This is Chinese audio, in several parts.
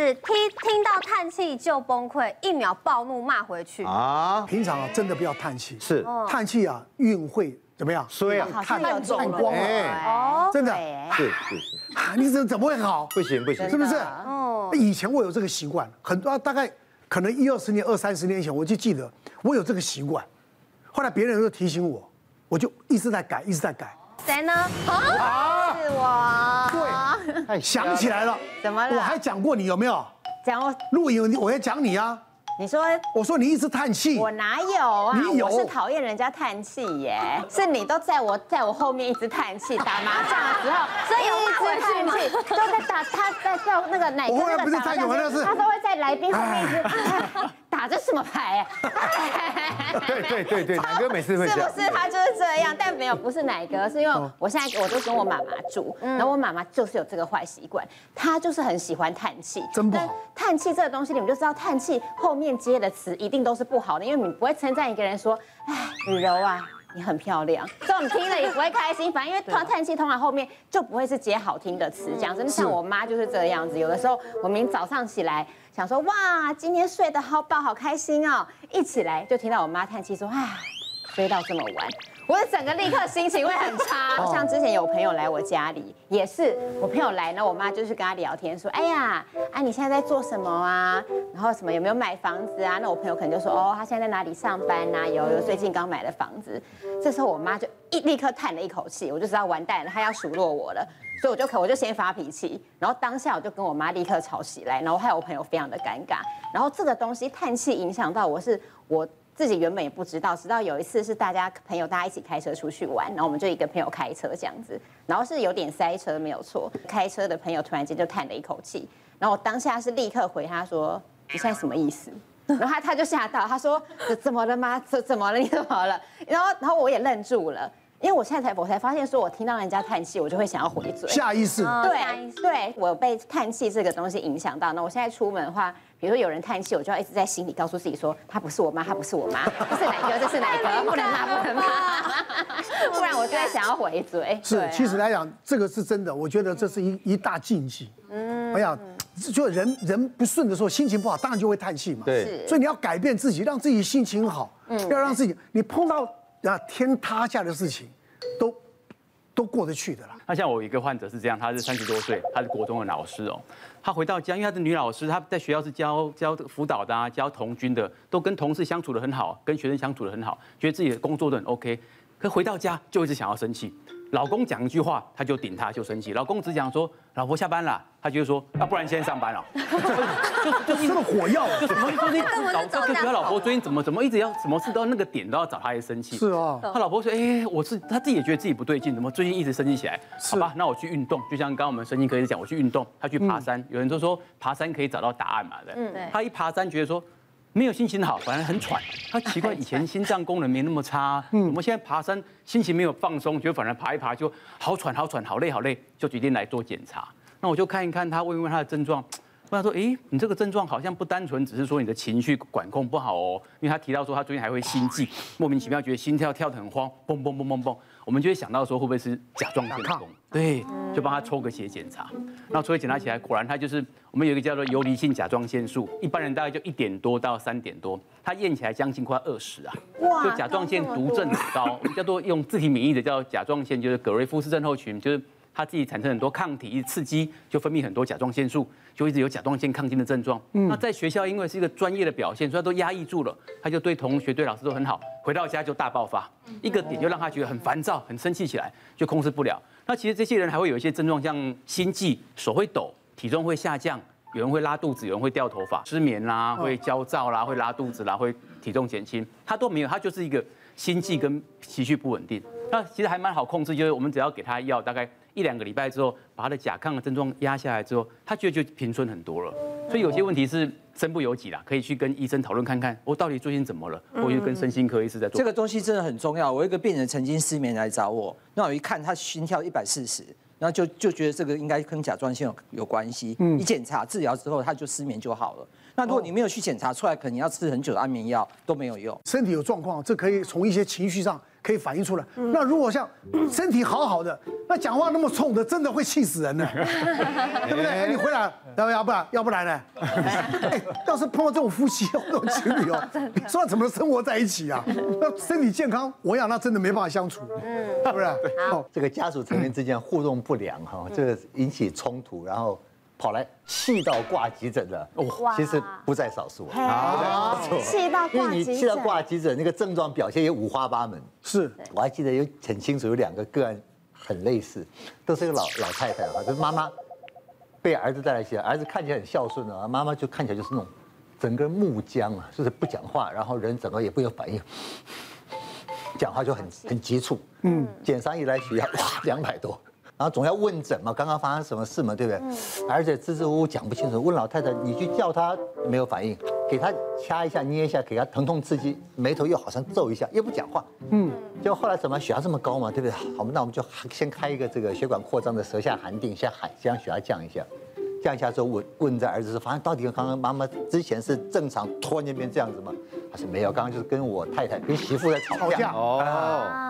只听到叹气就崩溃，一秒暴怒骂回去啊！平常啊，真的不要叹气，是叹气啊，运会怎么样？衰啊，看光了，真的，对，你怎么会好？不行不行，是不是？哦，以前我有这个习惯，很多大概可能1、20年、20、30年前，我就记得我有这个习惯，后来别人都提醒我，我就一直在改，一直在改。 谁呢？啊，是我。对，哎，想起来了。怎么了？我还讲过你有没有？讲我。录影我也讲你啊。你说，我说你一直叹气。我哪有啊？你有。我是讨厌人家叹气耶，是你都在我后面一直叹气，打麻将的时候，所以有一直叹气，都在打他在那个奶哥那个打麻将，他都会在来宾后面一直。 打着什么牌？对，奶哥每次会这样，是不是他就是这样？但没有，不是奶哥，是因为我现在我就跟我妈妈住，然后我妈妈就是有这个坏习惯，她就是很喜欢叹气。真不好。叹气这个东西，你们就知道，叹气后面接的词一定都是不好的，因为你不会称赞一个人说，哎，雨柔啊。 你很漂亮，所以我们听了也不会开心。反正因为叹气通常后面就不会是接好听的词，这样子。像我妈就是这样子，有的时候我明早上起来想说哇，今天睡得好饱，好开心哦，一起来就听到我妈叹气说啊，睡到这么晚，我的整个立刻心情会很差。像之前有朋友来我家里，也是我朋友来呢，我妈就是跟他聊天说，哎呀，啊你现在在做什么啊？然后什么有没有买房子啊？那我朋友可能就说哦，他现在在哪里上班啊？有，最近刚买了房子。 这时候我妈就立刻叹了一口气，我就知道完蛋了，她要数落我了，所以我就先发脾气，然后当下我就跟我妈立刻吵起来，然后害我朋友非常的尴尬。然后这个东西叹气影响到我是我自己原本也不知道，直到有一次是大家一起开车出去玩，然后我们就一个朋友开车这样子，然后是有点塞车没有错，开车的朋友突然间就叹了一口气，然后我当下是立刻回他说你现在什么意思？ 然后他就吓到，他说怎么了吗？怎么了？你怎么了？然后我也愣住了，因为我现在我才发现，说我听到人家叹气，我就会想要回嘴，下意识。对，我被叹气这个东西影响到。那我现在出门的话，比如说有人叹气，我就要一直在心里告诉自己说，他不是我妈，他不是我妈，这是哪个？这是哪个？不能骂，不能骂，不然我就在想要回嘴。是，其实来讲，这个是真的，我觉得这是一大禁忌。嗯，我想。 就人不顺的时候，心情不好，当然就会叹气嘛。对，所以你要改变自己，让自己心情好。要让自己，你碰到啊天塌下的事情，都过得去的啦。那像我有一个患者是这样，她是30多岁，她是国中的老师哦。她回到家，因为她是女老师，她在学校是教辅导的啊，教童军的，都跟同事相处得很好，跟学生相处得很好，觉得自己的工作都很 OK。可回到家就一直想要生气。 老公讲一句话，她就顶他，就生气。老公只讲说老婆下班了，她就说啊，不然先上班了。就是火药，就什么东西就觉得老婆最近怎么一直要什么事都要那个点都要找她来生气。是啊，他老婆说哎，他自己也觉得自己不对劲，怎么最近一直生气起来？好吧，那我去运动，就像刚刚我们身心科医讲，我去运动，他去爬山。有人就说爬山可以找到答案嘛，对。他一爬山觉得说。 没有心情好，反而很喘。他奇怪，以前心脏功能没那么差，我们现在爬山心情没有放松，觉得反而爬一爬就好喘、好喘、好累、好累，就决定来做检查。那我就看一看他，问一问他的症状。问他说：“哎，你这个症状好像不单纯只是说你的情绪管控不好哦，因为他提到说他最近还会心悸，莫名其妙觉得心跳跳得很慌，蹦蹦蹦蹦蹦。我们就会想到说会不会是甲状腺功能？对，就帮他抽个血检查。那抽血检查起来，果然他就是。” 我们有一个叫做游离性甲状腺素，一般人大概就1点多到3点多，他验起来将近快20啊，就甲状腺毒症很高，我们叫做用自体免疫的叫甲状腺，就是葛瑞夫氏症候群，就是他自己产生很多抗体，一刺激就分泌很多甲状腺素，就一直有甲状腺亢进的症状。那在学校因为是一个专业的表现，所以他都压抑住了，他就对同学对老师都很好，回到家就大爆发，一个点就让他觉得很烦躁、很生气起来，就控制不了。那其实这些人还会有一些症状，像心悸、手会抖。 体重会下降，有人会拉肚子，有人会掉头发，失眠啦，会焦躁啦，会拉肚子啦，会体重减轻，他都没有，他就是一个心悸跟情绪不稳定。那其实还蛮好控制，就是我们只要给他药，大概1、2个礼拜之后，把他的甲亢的症状压下来之后，他觉得就平顺很多了。所以有些问题是身不由己啦，可以去跟医生讨论看看，我到底最近怎么了，我就跟身心科医师在做。这个东西真的很重要。我一个病人曾经失眠来找我，那我一看他心跳140。 然后就觉得这个应该跟甲状腺有关系，一检查治疗之后他就失眠就好了。那如果你没有去检查出来，可能要吃很久的安眠药都没有用。身体有状况，这可以从一些情绪上可以反映出来。那如果像身体好好的，那讲话那么冲的，真的会气死人的，对不对？哎，你回来，要不然呢？哎，要是碰到这种夫妻、这种情侣哦，说怎么生活在一起啊？那身体健康，我想那真的没办法相处，是不是？好，这个家属成员之间互动不良哈，这个引起冲突，然后。 跑来气到挂急诊的，其实不在少数啊，气到挂急诊，因为你气到挂急诊，那个症状表现也五花八门。是，我还记得很清楚，有两个个案很类似，都是一个老太太啊，就是妈妈被儿子带来，儿子看起来很孝顺啊，妈妈就看起来就是那种整个木僵啊，就是不讲话，然后人整个也不有反应，讲话就很急促。嗯，检查一来血压哇200多。 然后总要问诊嘛，刚刚发生什么事嘛，对不对？而且支支吾吾讲不清楚，问老太太，你去叫她没有反应，给她掐一下、捏一下，给她疼痛刺激，眉头又好像皱一下，又不讲话。嗯，就后来怎么血压这么高嘛，对不对？好，那我们就先开一个这个血管扩张的舌下含定，先喊，先让血压降一下。降一下之后，问这儿子说，反正到底刚刚妈妈之前是正常，突然间变这样子吗？他说没有，刚刚就是跟我太太、跟媳妇在吵架。哦，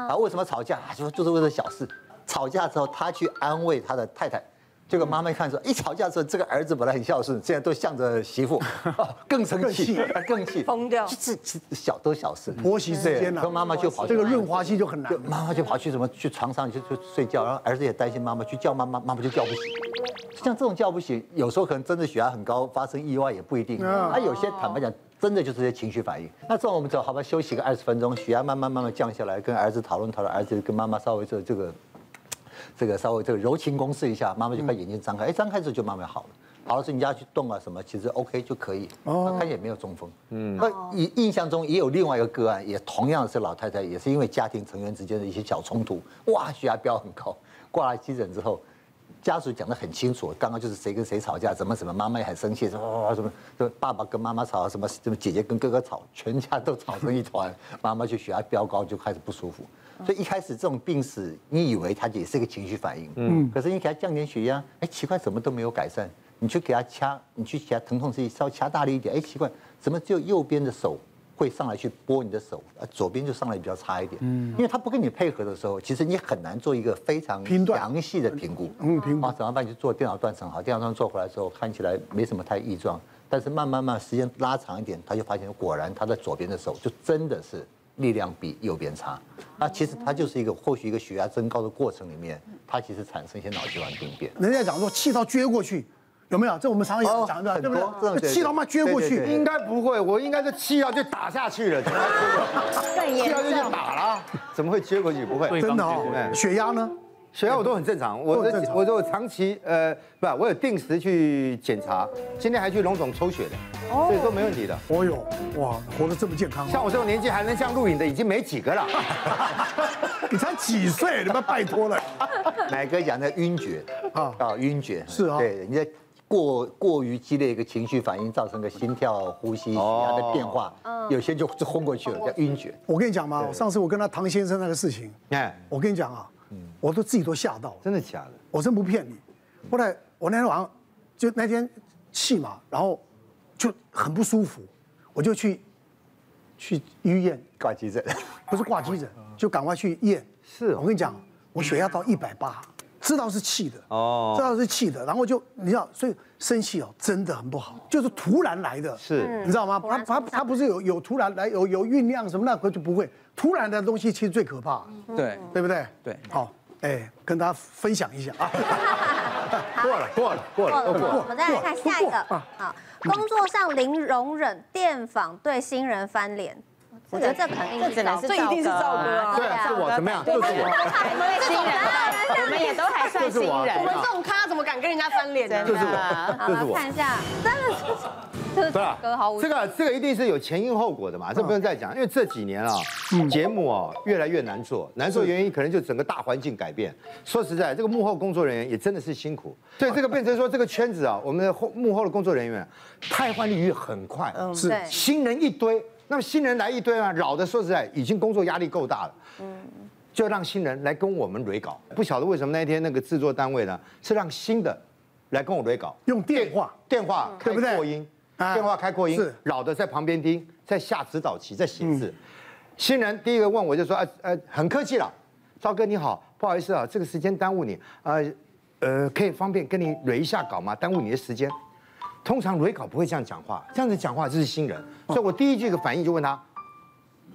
啊，为什么吵架？说就是为了小事。 吵架之后，他去安慰他的太太，结果妈妈一看说，一吵架之后，这个儿子本来很孝顺，现在都向着媳妇，更生气，更气，疯掉，是都小事，婆媳之间啊，跟妈妈就跑去，这个润滑期就很难，妈妈就跑去什么去床上去睡觉，然后儿子也担心妈妈去叫妈妈，妈妈就叫不醒。像这种叫不醒，有时候可能真的血压很高，发生意外也不一定，啊，有些坦白讲。 真的就是些情绪反应。那这种我们走，好吧，休息个20分钟，血压慢慢降下来，跟儿子讨论讨论，儿子跟妈妈稍微做这个柔情攻势一下，妈妈就把眼睛张开，哎，张开之后就慢慢好了。好了，是你家去动啊什么，其实 OK 就可以，看起来没有中风。嗯，那印象中也有另外一个个案，也同样是老太太，也是因为家庭成员之间的一些小冲突，哇，血压飙很高，挂了急诊之后。 家属讲得很清楚，刚刚就是谁跟谁吵架，怎么，妈妈也很生气，什么爸爸跟妈妈吵，什么姐姐跟哥哥吵，全家都吵成一团，妈妈就血压飙高，就开始不舒服。所以一开始这种病史，你以为它也是一个情绪反应，嗯，可是你给他降点血压，哎，奇怪，怎么都没有改善。你去给他掐，你去给他疼痛刺激，稍微掐大力一点，哎，奇怪，怎么只有右边的手会上来去拨你的手，左边就上来比较差一点，嗯，因为他不跟你配合的时候，其实你很难做一个非常详细的评估，评估啊，怎么办？就做电脑断层，好，电脑断层做回来之后，看起来没什么太异状，但是慢慢时间拉长一点，他就发现果然他的左边的手就真的是力量比右边差，那其实他就是一个或许一个血压增高的过程里面，他其实产生一些脑血管病变。人家讲说气到撅过去。 有没有？这我们常常讲的，对不对？气到妈撅过去，应该不会，我应该是气到就打下去了，气到就去打了，怎么会撅过去？不会，真的哦。血压呢？血压我都很正常，我长期我有定时去检查，今天还去龙总抽血的，所以都没问题的。哦哟，哇，活得这么健康，像我这种年纪还能像录影的已经没几个了。你才几岁？你们拜托了。乃哥讲的晕厥啊，晕厥是啊，对，你在。 过于激烈一个情绪反应，造成个心跳、呼吸、血压的变化，有些就昏过去了，叫晕厥。我跟你讲嘛，我上次我跟他唐先生那个事情，哎，我跟你讲啊，我都自己都吓到了，真的假的？我真不骗你。后来我那天晚上就那天气嘛，然后就很不舒服，我就去医院挂急诊，不是挂急诊，就赶快去验。是，我跟你讲，我血压到180。 知道是气的哦，知道是气的，然后就你知道，所以生气哦，真的很不好，就是突然来的，是，你知道吗？他不是有突然来有酝酿什么那个就不会，突然的东西其实最可怕，对，对不对？对，好，哎，跟大家分享一下啊。过了。我们再来看下一个，好，工作上零容忍电访对新人翻脸。 我觉得这肯定是赵哥，这一定是赵哥，对啊，是我怎么样？就是我，我们也新人，我们也都还算新人，我们这种咖怎么敢跟人家翻脸呢？就是我，看一下，真的是赵哥，好无。这个一定是有前因后果的嘛，这不用再讲，因为这几年啊，节目啊越来越难做，难做原因可能就整个大环境改变。说实在，这个幕后工作人员也真的是辛苦，所以这个变成说这个圈子啊，我们的幕后的工作人员汰换率很快，是新人一堆。 那么新人来一堆啊，扰的说实在已经工作压力够大了，就让新人来跟我们雷稿。不晓得为什么那天那个制作单位呢，是让新的来跟我雷稿，用电话开扩音，电话开扩音，扰的在旁边听，在下指导棋，在写字。新人第一个问我就说，很客气了，赵哥你好，不好意思啊，这个时间耽误你，可以方便跟你捋一下稿吗？耽误你的时间。通常捋稿不会这样讲话，这样子讲话这是新人，所以我第一句的反应就问他，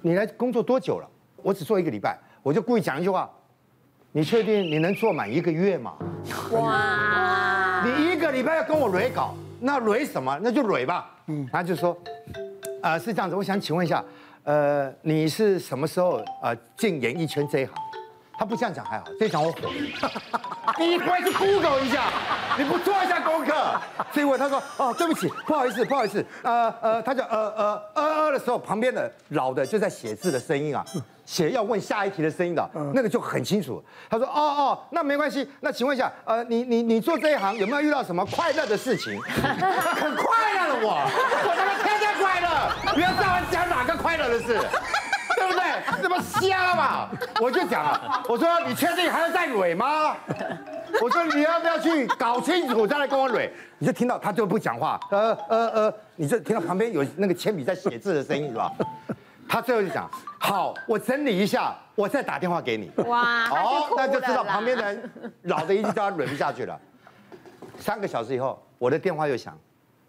你来工作多久了？我只做1个礼拜，我就故意讲一句话，你确定你能做满1个月吗？哇，你1个礼拜要跟我捋稿，那捋什么？那就捋吧。嗯，他就说，是这样子，我想请问一下，你是什么时候进演艺圈这一行？他不这样讲还好，这一行我火。你快去 Google 一下，你不做一下功课。所以我他说哦，对不起，不好意思，不好意思，他就的时候，旁边的老的就在写字的声音啊，写要问下一题的声音的，那个就很清楚。他说哦，那没关系，那请问一下，你做这一行有没有遇到什么快乐的事情？很快乐了我他妈天天快乐，你要在我讲哪个快乐的事？对不对？这么瞎嘛！我就讲了，我说你确定还要再蕊吗？我说你要不要去搞清楚再来跟我蕊？你就听到他就不讲话，你就听到旁边有那个铅笔在写字的声音是吧？他最后就讲，好，我整理一下，我再打电话给你。哇，哦，那就知道旁边的人老的一直叫他蕊不下去了。3个小时以后，我的电话又响。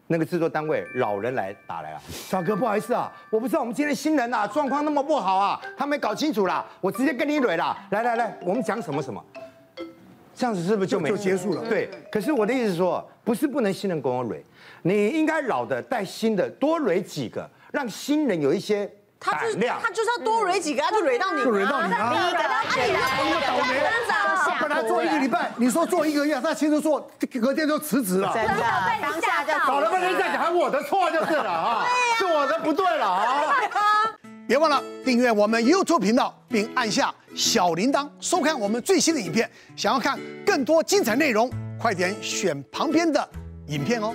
那个制作单位老人打来了，小哥不好意思啊，我不知道我们今天新人啊状况那么不好啊，他没搞清楚啦，我直接跟你捋啦，来，我们讲什么，这样子是不是就结束了？对。可是我的意思是说，不是不能新人跟我捋，你应该老的带新的多捋几个，让新人有一些胆量。他就是要多捋几个，他就捋到你，就捋到你。你就倒霉了，本来做1个礼拜，你说做1个月，他其实做隔天就辞职了。真的，被你吓到。搞了半天在讲我的错就是了啊，是我的不对了啊。别忘了订阅我们 YouTube 频道，并按下小铃铛，收看我们最新的影片。想要看更多精彩内容，快点选旁边的影片哦。